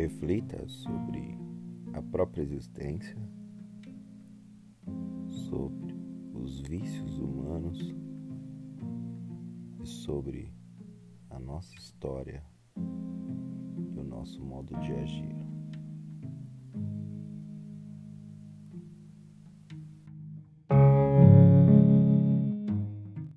reflita sobre a própria existência, sobre os vícios humanos e sobre a nossa história e o nosso modo de agir.